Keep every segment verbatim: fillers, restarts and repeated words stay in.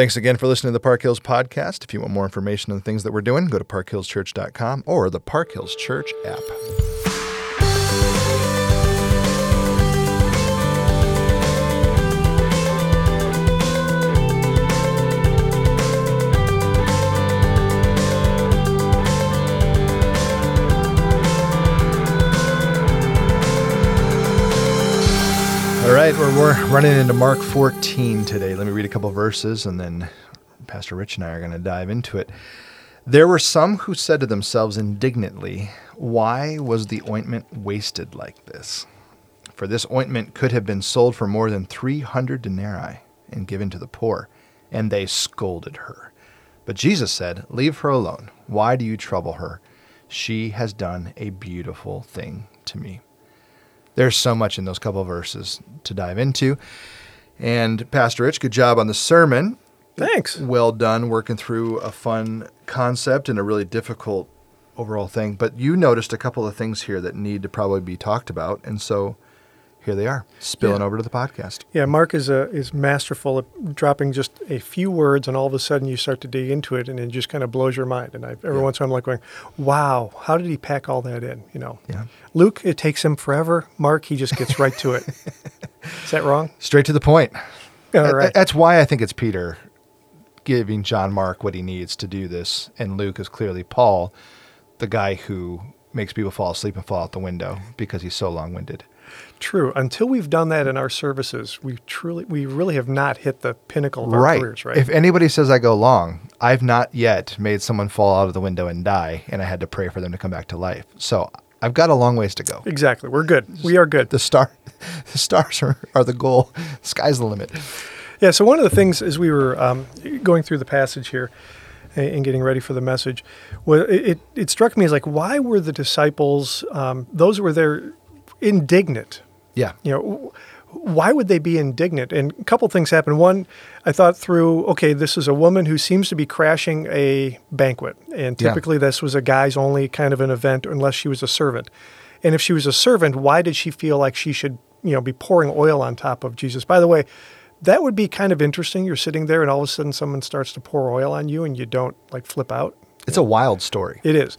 Thanks again for listening to the Park Hills Podcast. If you want more information on the things that we're doing, go to park hills church dot com or the Park Hills Church app. All right, we're, we're running into Mark fourteen today. Let me read a couple verses, and then Pastor Rich and I are going to dive into it. There were some who said to themselves indignantly, "Why was the ointment wasted like this? For this ointment could have been sold for more than three hundred denarii and given to the poor." And they scolded her. But Jesus said, "Leave her alone. Why do you trouble her? She has done a beautiful thing to me." There's so much in those couple of verses to dive into. And Pastor Rich, good job on the sermon. Thanks. Well done working through a fun concept and a really difficult overall thing. But you noticed a couple of things here that need to probably be talked about. And so here they are, spilling yeah. over to the podcast. Yeah, Mark is a, is masterful at dropping just a few words, and all of a sudden you start to dig into it, and it just kind of blows your mind. And I, every yeah. once in a while I'm like going, wow, how did he pack all that in? You know, yeah. Luke, it takes him forever. Mark, he just gets right to it. Is that wrong? Straight to the point. All right. That's why I think it's Peter giving John Mark what he needs to do this, and Luke is clearly Paul, the guy who makes people fall asleep and fall out the window because he's so long-winded. True. Until we've done that in our services, we truly, we really have not hit the pinnacle of our right. careers, right? If anybody says I go long, I've not yet made someone fall out of the window and die, and I had to pray for them to come back to life. So I've got a long ways to go. Exactly. We're good. We are good. The star, the stars are, are the goal. The sky's the limit. Yeah. So one of the things as we were um, going through the passage here and getting ready for the message, well, it, it struck me as like, why were the disciples, um, those who were there, indignant? Yeah. You know, why would they be indignant? And a couple things happened. One, I thought through, okay, this is a woman who seems to be crashing a banquet. And typically yeah. this was a guy's only kind of an event unless she was a servant. And if she was a servant, why did she feel like she should, you know, be pouring oil on top of Jesus? By the way, that would be kind of interesting. You're sitting there and all of a sudden someone starts to pour oil on you and you don't like flip out. It's a wild story. It is.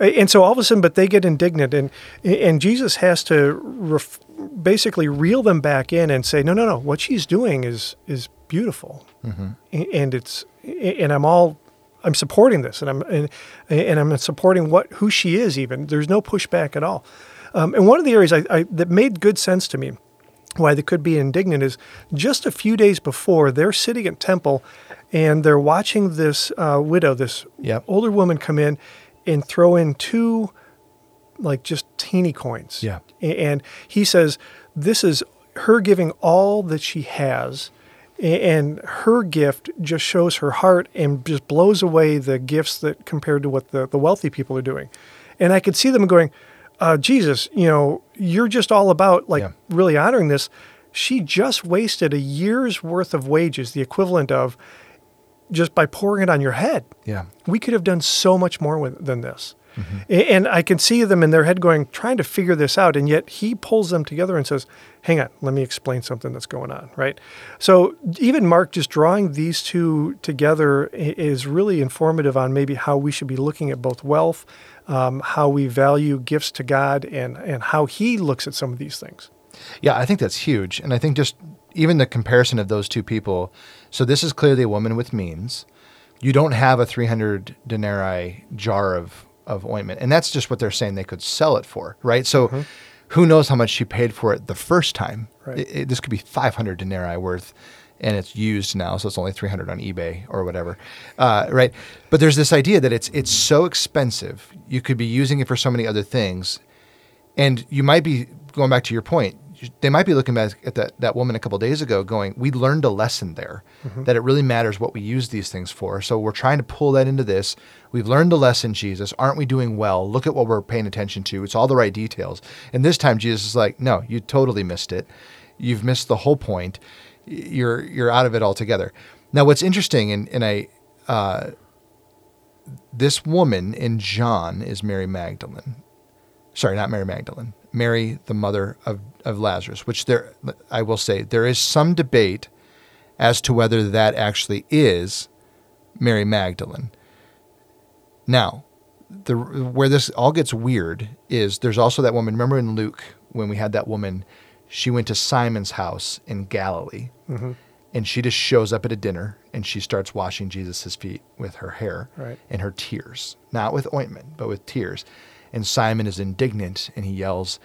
And so all of a sudden, but they get indignant, and and Jesus has to ref, basically reel them back in and say, no, no, no, what she's doing is is beautiful. Mm-hmm. And it's and I'm all I'm supporting this, and I'm and, and I'm supporting what who she is even. There's no pushback at all. Um, and one of the areas I, I, that made good sense to me why they could be indignant is just a few days before, they're sitting at temple and they're watching this uh, widow, this yep. older woman come in and throw in two, like just teeny coins. Yeah. And he says, this is her giving all that she has, and her gift just shows her heart and just blows away the gifts that compared to what the, the wealthy people are doing. And I could see them going, uh, Jesus, you know, you're just all about like yeah. really honoring this. She just wasted a year's worth of wages, the equivalent of, just by pouring it on your head. Yeah. We could have done so much more with, than this. Mm-hmm. And I can see them in their head going, trying to figure this out. And yet he pulls them together and says, hang on, let me explain something that's going on, right? So even Mark just drawing these two together is really informative on maybe how we should be looking at both wealth, um, how we value gifts to God, and, and how he looks at some of these things. Yeah, I think that's huge. And I think just even the comparison of those two people. So this is clearly a woman with means. You don't have a three hundred denarii jar of, of ointment. And that's just what they're saying they could sell it for, right? So mm-hmm. who knows how much she paid for it the first time. Right. It, it, this could be five hundred denarii worth, and it's used now, so it's only three hundred on eBay or whatever, uh, right? But there's this idea that it's it's so expensive. You could be using it for so many other things. And you might be, going back to your point, they might be looking back at that, that woman a couple of days ago going, we learned a lesson there, mm-hmm. that it really matters what we use these things for. So we're trying to pull that into this. We've learned a lesson, Jesus. Aren't we doing well? Look at what we're paying attention to. It's all the right details. And this time Jesus is like, no, you totally missed it. You've missed the whole point. You're you're out of it altogether. Now what's interesting, and, and I, uh, this woman in John is Mary Magdalene. Sorry, not Mary Magdalene. Mary, the mother of, of Lazarus, which there, I will say, there is some debate as to whether that actually is Mary Magdalene. Now, the, where this all gets weird is there's also that woman. Remember in Luke when we had that woman, she went to Simon's house in Galilee, mm-hmm. and she just shows up at a dinner and she starts washing Jesus' feet with her hair right. and her tears, not with ointment, but with tears. And Simon is indignant and he yells.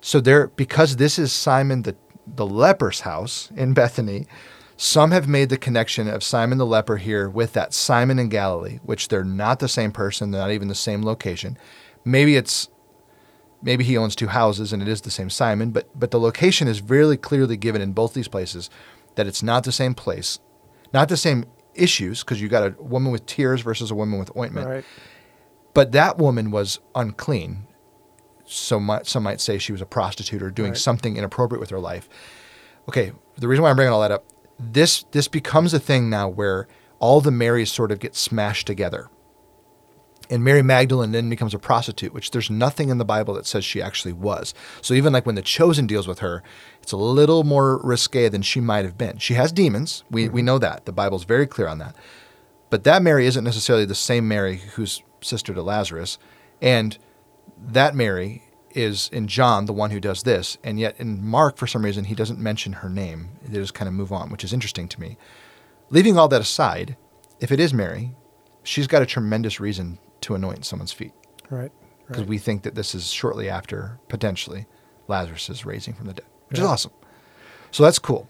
So there, because this is Simon the, the leper's house in Bethany, some have made the connection of Simon the leper here with that Simon in Galilee, which they're not the same person, they're not even the same location. Maybe it's, maybe he owns two houses and it is the same Simon, but but the location is really clearly given in both these places that it's not the same place, not the same issues, because you got a woman with tears versus a woman with ointment. Right. But that woman was unclean. So my, some might say she was a prostitute or doing right. something inappropriate with her life. Okay, the reason why I'm bringing all that up, This this becomes a thing now where all the Marys sort of get smashed together. And Mary Magdalene then becomes a prostitute, which there's nothing in the Bible that says she actually was. So even like when The Chosen deals with her, it's a little more risque than she might have been. She has demons. We mm-hmm. we know that. The Bible's very clear on that. But that Mary isn't necessarily the same Mary who's sister to Lazarus. And that Mary is in John, the one who does this. And yet in Mark, for some reason, he doesn't mention her name. They just kind of move on, which is interesting to me. Leaving all that aside, if it is Mary, she's got a tremendous reason to anoint someone's feet. Right. Because right. we think that this is shortly after, potentially, Lazarus' raising from the dead, which yeah. is awesome. So that's cool.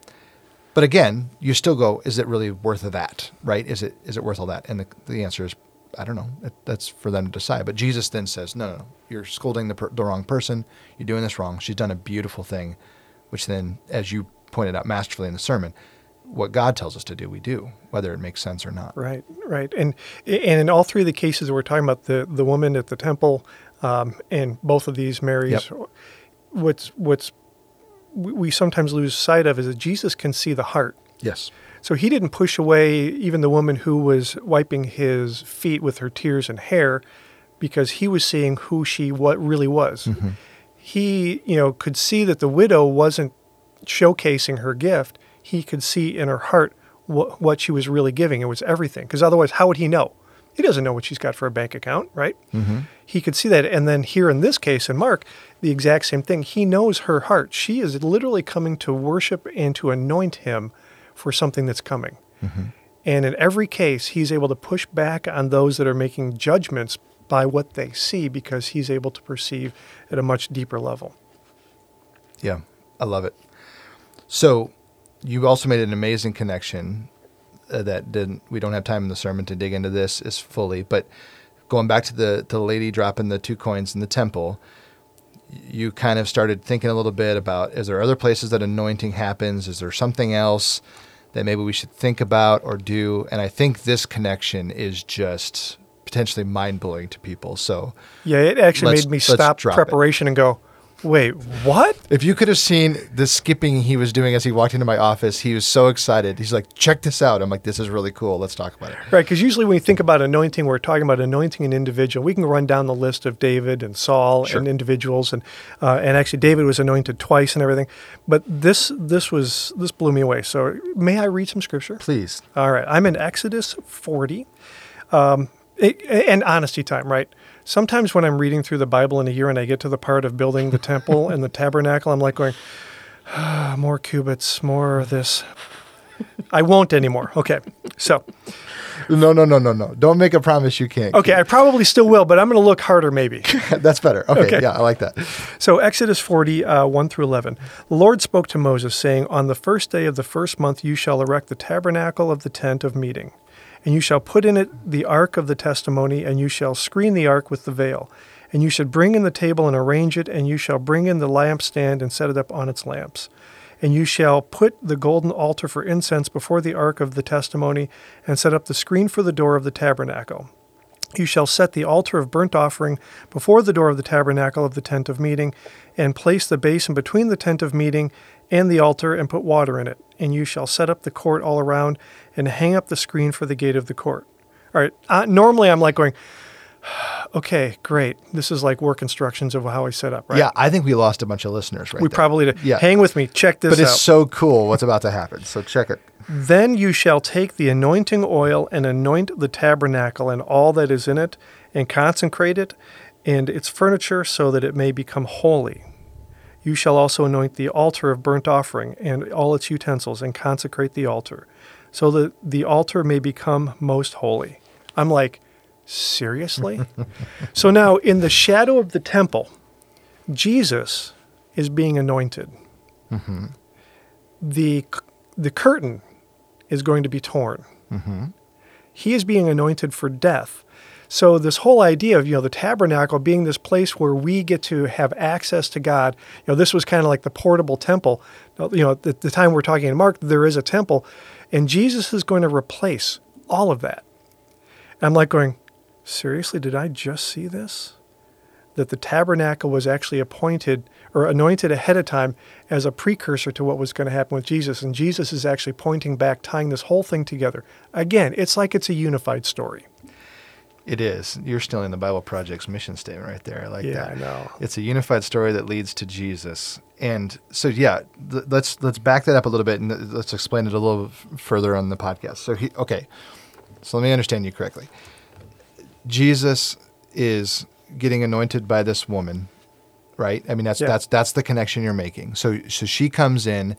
But again, you still go, is it really worth that, right? Is it is it worth all that? And the, the answer is, I don't know. That's for them to decide. But Jesus then says, no, no, no. You're scolding the, per- the wrong person. You're doing this wrong. She's done a beautiful thing, which then, as you pointed out masterfully in the sermon, what God tells us to do, we do, whether it makes sense or not. Right, right. And and in all three of the cases we're talking about, the, the woman at the temple um, and both of these Marys, yep. what's what's we sometimes lose sight of is that Jesus can see the heart. Yes. So he didn't push away even the woman who was wiping his feet with her tears and hair because he was seeing who she what really was. Mm-hmm. He, you know, could see that the widow wasn't showcasing her gift. He could see in her heart wh- what she was really giving. It was everything. Because otherwise, how would he know? He doesn't know what she's got for a bank account, right? Mm-hmm. He could see that. And then here in this case, in Mark, the exact same thing. He knows her heart. She is literally coming to worship and to anoint him for something that's coming. Mm-hmm. And in every case, he's able to push back on those that are making judgments by what they see because he's able to perceive at a much deeper level. Yeah, I love it. So you also made an amazing connection uh, that didn't, we don't have time in the sermon to dig into this is fully, but going back to the, the lady dropping the two coins in the temple, you kind of started thinking a little bit about, is there other places that anointing happens? Is there something else that maybe we should think about or do? And I think this connection is just potentially mind-blowing to people. So yeah, it actually made me stop preparation it. and go, wait, what? If you could have seen the skipping he was doing as he walked into my office, he was so excited. He's like, check this out. I'm like, this is really cool. Let's talk about it. Right, because usually when you think about anointing, we're talking about anointing an individual. We can run down the list of David and Saul sure. and individuals, and uh, and actually David was anointed twice and everything. But this this was this blew me away. So may I read some scripture? Please. All right. I'm in Exodus forty. Um, it, and honesty time, right? Sometimes when I'm reading through the Bible in a year and I get to the part of building the temple and the tabernacle, I'm like going, ah, more cubits, more of this. I won't anymore. Okay, so. No, no, no, no, no. Don't make a promise you can't. Okay, keep. I probably still will, but I'm going to look harder maybe. That's better. Okay, okay, yeah, I like that. So Exodus forty, uh, one through eleven. The Lord spoke to Moses, saying, on the first day of the first month you shall erect the tabernacle of the tent of meeting. And you shall put in it the ark of the testimony, and you shall screen the ark with the veil. And you shall bring in the table and arrange it, and you shall bring in the lampstand and set it up on its lamps. And you shall put the golden altar for incense before the ark of the testimony, and set up the screen for the door of the tabernacle. You shall set the altar of burnt offering before the door of the tabernacle of the tent of meeting, and place the basin between the tent of meeting and the altar, and put water in it. And you shall set up the court all around, and hang up the screen for the gate of the court. All right. Uh, normally I'm like going, okay, great. This is like work instructions of how I set up, right? Yeah, I think we lost a bunch of listeners right we there. We probably did. Yeah. Hang with me. Check this out. But it's out. So cool what's about to happen. So check it. Then you shall take the anointing oil and anoint the tabernacle and all that is in it and consecrate it and its furniture so that it may become holy. You shall also anoint the altar of burnt offering and all its utensils and consecrate the altar so that the altar may become most holy. I'm like, seriously? So now in the shadow of the temple, Jesus is being anointed. Mm-hmm. The the curtain is going to be torn. Mm-hmm. He is being anointed for death. So this whole idea of, you know, the tabernacle being this place where we get to have access to God, you know, this was kind of like the portable temple. You know, at the, the time we're talking in Mark, there is a temple, and Jesus is going to replace all of that. And I'm like going, seriously, did I just see this? That the tabernacle was actually appointed or anointed ahead of time as a precursor to what was going to happen with Jesus. And Jesus is actually pointing back, tying this whole thing together. Again, it's like it's a unified story. It is. You're still in the Bible Project's mission statement right there. I like yeah, that. Yeah, I know. It's a unified story that leads to Jesus. And so, yeah, th- let's let's back that up a little bit and th- let's explain it a little further on the podcast. So, he, okay, so let me understand you correctly. Jesus is getting anointed by this woman, right? I mean, that's yeah. that's that's the connection you're making. So, so she comes in.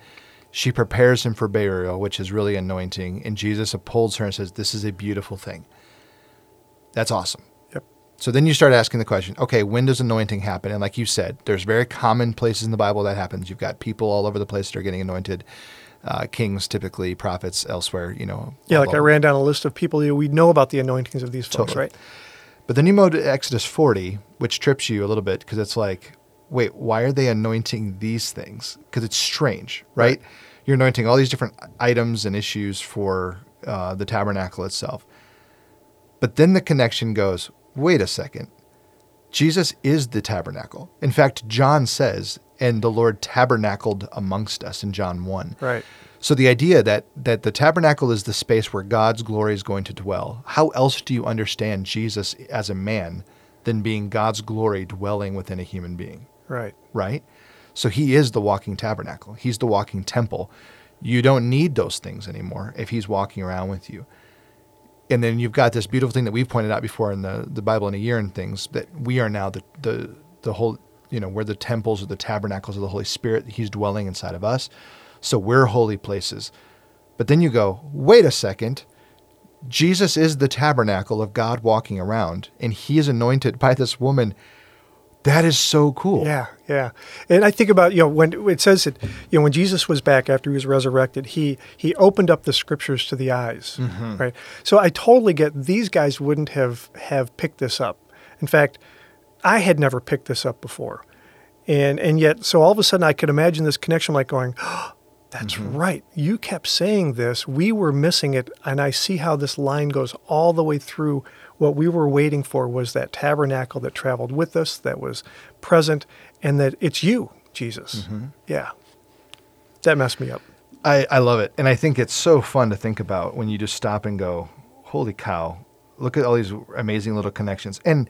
She prepares him for burial, which is really anointing. And Jesus upholds her and says, this is a beautiful thing. That's awesome. Yep. So then you start asking the question, okay, when does anointing happen? And like you said, there's very common places in the Bible that happens. You've got people all over the place that are getting anointed, uh, kings typically, prophets elsewhere, you know. Yeah, like over. I ran down a list of people we know about the anointings of these folks, totally. Right? But then you move to Exodus forty, which trips you a little bit because it's like, wait, why are they anointing these things? Because it's strange, right? right? You're anointing all these different items and issues for uh, the tabernacle itself. But then the connection goes, wait a second, Jesus is the tabernacle. In fact, John says, and the Lord tabernacled amongst us in John one. Right. So the idea that that the tabernacle is the space where God's glory is going to dwell. How else do you understand Jesus as a man than being God's glory dwelling within a human being? Right. Right? So he is the walking tabernacle. He's the walking temple. You don't need those things anymore if he's walking around with you. And then you've got this beautiful thing that we've pointed out before in the, the Bible in a year and things, that we are now the, the the whole, you know, we're the temples or the tabernacles of the Holy Spirit. He's dwelling inside of us. So we're holy places. But then you go, wait a second. Jesus is the tabernacle of God walking around, and he is anointed by this woman. That is so cool. Yeah, yeah. And I think about, you know, when it says that, you know, when Jesus was back after he was resurrected, he he opened up the scriptures to the eyes, mm-hmm. right? So I totally get these guys wouldn't have, have picked this up. In fact, I had never picked this up before. And and yet, so all of a sudden I could imagine this connection like going, oh, that's mm-hmm. right. You kept saying this. We were missing it. And I see how this line goes all the way through. What we were waiting for was that tabernacle that traveled with us, that was present, and that it's you, Jesus. Mm-hmm. Yeah. That messed me up. I, I love it. And I think it's so fun to think about when you just stop and go, holy cow, look at all these amazing little connections. And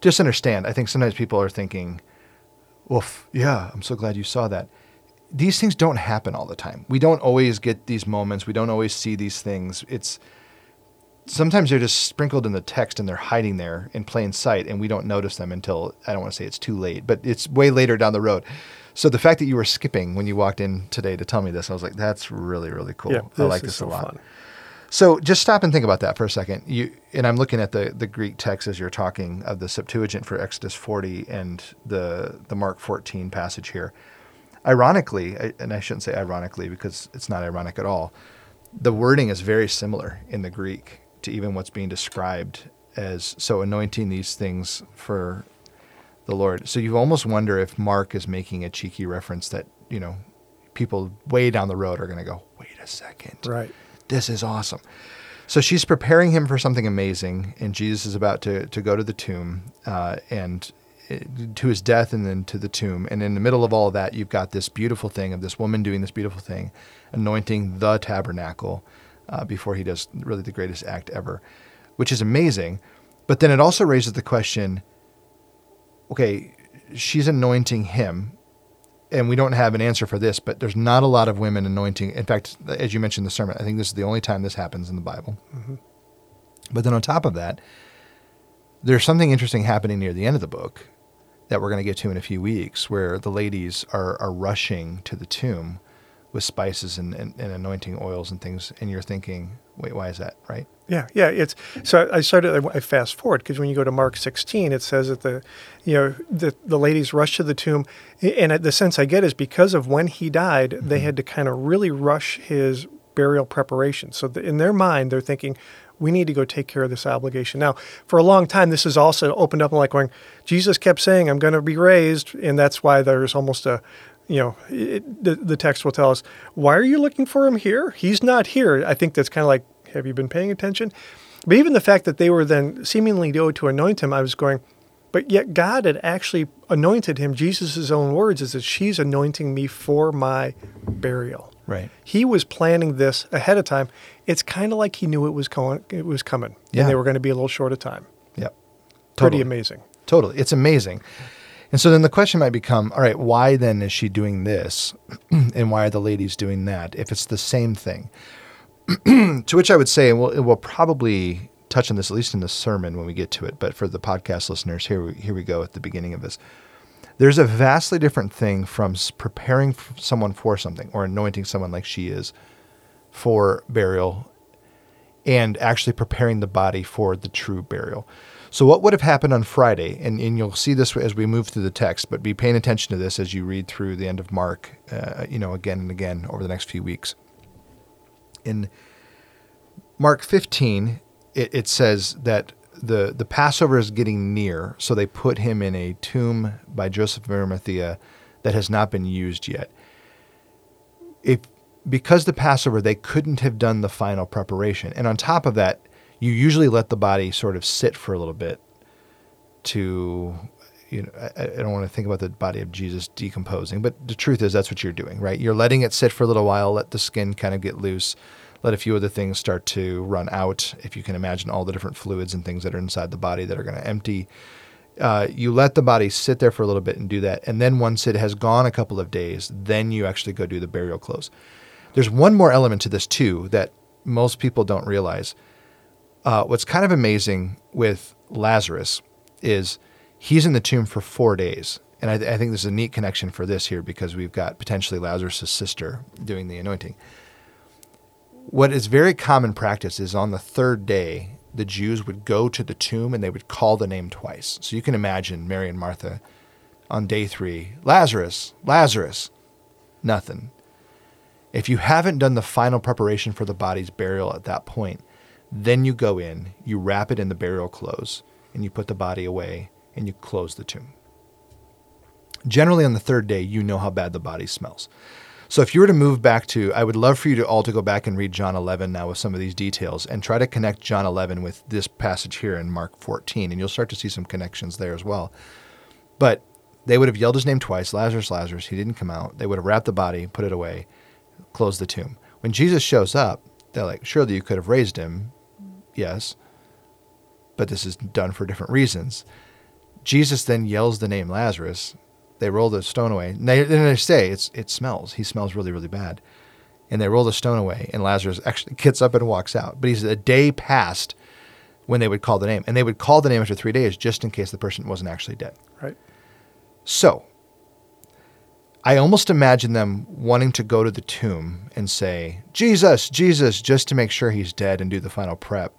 just understand, I think sometimes people are thinking, oof, yeah, I'm so glad you saw that. These things don't happen all the time. We don't always get these moments. We don't always see these things. It's Sometimes they're just sprinkled in the text and they're hiding there in plain sight and we don't notice them until, I don't want to say it's too late, but it's way later down the road. So the fact that you were skipping when you walked in today to tell me this, I was like, that's really, really cool. Yeah, I like this a lot. Fun. So just stop and think about that for a second. You And I'm looking at the, the Greek text as you're talking of the Septuagint for Exodus forty and the, the Mark fourteen passage here. Ironically, and I shouldn't say ironically because it's not ironic at all, the wording is very similar in the Greek to even what's being described as, so anointing these things for the Lord. So you almost wonder if Mark is making a cheeky reference that, you know, people way down the road are going to go, wait a second. Right. This is awesome. So she's preparing him for something amazing, and Jesus is about to, to go to the tomb uh, and it, to his death and then to the tomb. And in the middle of all of that, you've got this beautiful thing of this woman doing this beautiful thing, anointing the tabernacle, Uh, before he does really the greatest act ever, which is amazing. But then it also raises the question, okay, she's anointing him, and we don't have an answer for this, but there's not a lot of women anointing. In fact, as you mentioned the sermon, I think this is the only time this happens in the Bible. Mm-hmm. But then on top of that, there's something interesting happening near the end of the book that we're going to get to in a few weeks, where the ladies are, are rushing to the tomb with spices and, and, and anointing oils and things. And you're thinking, wait, why is that, right? Yeah, yeah. It's so I started. I fast forward because when you go to Mark sixteen, it says that the, you know, the the ladies rushed to the tomb, and the sense I get is because of when he died, mm-hmm. they had to kind of really rush his burial preparation. So the, in their mind, they're thinking, we need to go take care of this obligation. Now, for a long time, this is also opened up and like going, Jesus kept saying, "I'm going to be raised," and that's why there's almost a. You know, it, the, the text will tell us, why are you looking for him here? He's not here. I think that's kind of like, have you been paying attention? But even the fact that they were then seemingly go to anoint him, I was going, but yet God had actually anointed him. Jesus' own words is that she's anointing me for my burial. Right. He was planning this ahead of time. It's kind of like he knew it was going, it was coming, yeah. and they were going to be a little short of time. Yep. Totally. Pretty amazing. Totally. It's amazing. And so then the question might become, all right, why then is she doing this? And why are the ladies doing that if it's the same thing? To which I would say, and we'll, we'll probably touch on this, at least in the sermon when we get to it, but for the podcast listeners, here we, here we go at the beginning of this. There's a vastly different thing from preparing someone for something or anointing someone like she is for burial and actually preparing the body for the true burial. So what would have happened on Friday, and, and you'll see this as we move through the text, but be paying attention to this as you read through the end of Mark, uh, you know, again and again over the next few weeks. In Mark fifteen, it, it says that the, the Passover is getting near, so they put him in a tomb by Joseph of Arimathea that has not been used yet. If, because the Passover, they couldn't have done the final preparation. And on top of that, you usually let the body sort of sit for a little bit to, you know, I, I don't want to think about the body of Jesus decomposing, but the truth is that's what you're doing, right? You're letting it sit for a little while, let the skin kind of get loose, let a few other things start to run out. If you can imagine all the different fluids and things that are inside the body that are going to empty, uh, you let the body sit there for a little bit and do that. And then once it has gone a couple of days, then you actually go do the burial close. There's one more element to this too that most people don't realize. Uh, what's kind of amazing with Lazarus is he's in the tomb for four days. And I, th- I think there's a neat connection for this here because we've got potentially Lazarus' sister doing the anointing. What is very common practice is on the third day, the Jews would go to the tomb and they would call the name twice. So you can imagine Mary and Martha on day three, Lazarus, Lazarus, nothing. If you haven't done the final preparation for the body's burial at that point, then you go in, you wrap it in the burial clothes, and you put the body away, and you close the tomb. Generally on the third day, you know how bad the body smells. So if you were to move back to, I would love for you to all to go back and read John eleven now with some of these details and try to connect John eleven with this passage here in Mark fourteen, and you'll start to see some connections there as well. But they would have yelled his name twice, Lazarus, Lazarus, he didn't come out. They would have wrapped the body, put it away, closed the tomb. When Jesus shows up, they're like, surely you could have raised him. Yes, but this is done for different reasons. Jesus then yells the name Lazarus. They roll the stone away. And they, then they say, it's, it smells. He smells really, really bad. And they roll the stone away, and Lazarus actually gets up and walks out. But he's a day past when they would call the name. And they would call the name after three days just in case the person wasn't actually dead. Right. So I almost imagine them wanting to go to the tomb and say, Jesus, Jesus, just to make sure he's dead and do the final prep.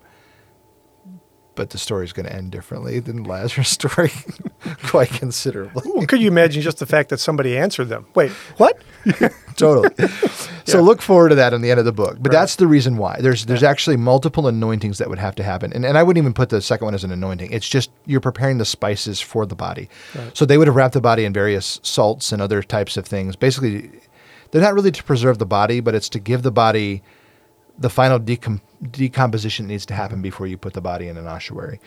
But the story's going to end differently than Lazarus' story, quite considerably. Well, could you imagine just the fact that somebody answered them? Wait, what? Totally. So yeah. Look forward to that in the end of the book. But right. That's the reason why. There's there's yeah. actually multiple anointings that would have to happen. And and I wouldn't even put the second one as an anointing. It's just you're preparing the spices for the body. Right. So they would have wrapped the body in various salts and other types of things. Basically, they're not really to preserve the body, but it's to give the body the final decom- decomposition needs to happen before you put the body in an ossuary.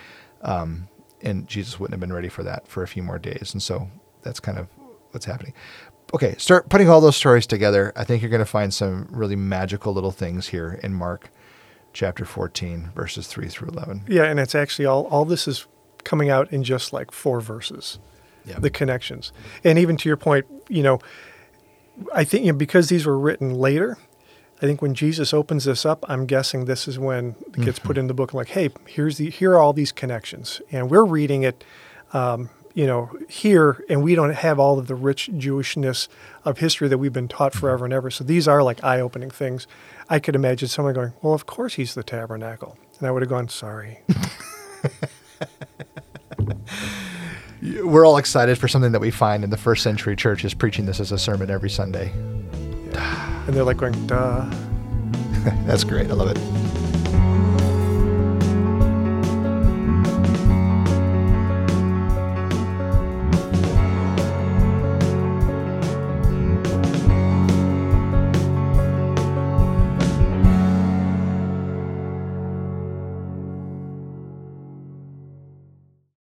Um, and Jesus wouldn't have been ready for that for a few more days. And so that's kind of what's happening. Okay, start putting all those stories together. I think you're going to find some really magical little things here in Mark chapter fourteen, verses three through eleven. Yeah, and it's actually all, all this is coming out in just like four verses, yep. The connections. And even to your point, you know, I think you know, because these were written later, I think when Jesus opens this up, I'm guessing this is when it gets mm-hmm. put in the book like, hey, here's the here are all these connections. And we're reading it, um, you know, here, and we don't have all of the rich Jewishness of history that we've been taught forever and ever. So these are like eye-opening things. I could imagine someone going, well, of course he's the tabernacle. And I would have gone, sorry. We're all excited for something that we find in the first century church is preaching this as a sermon every Sunday. Yeah. And they're like going, duh. That's great. I love it.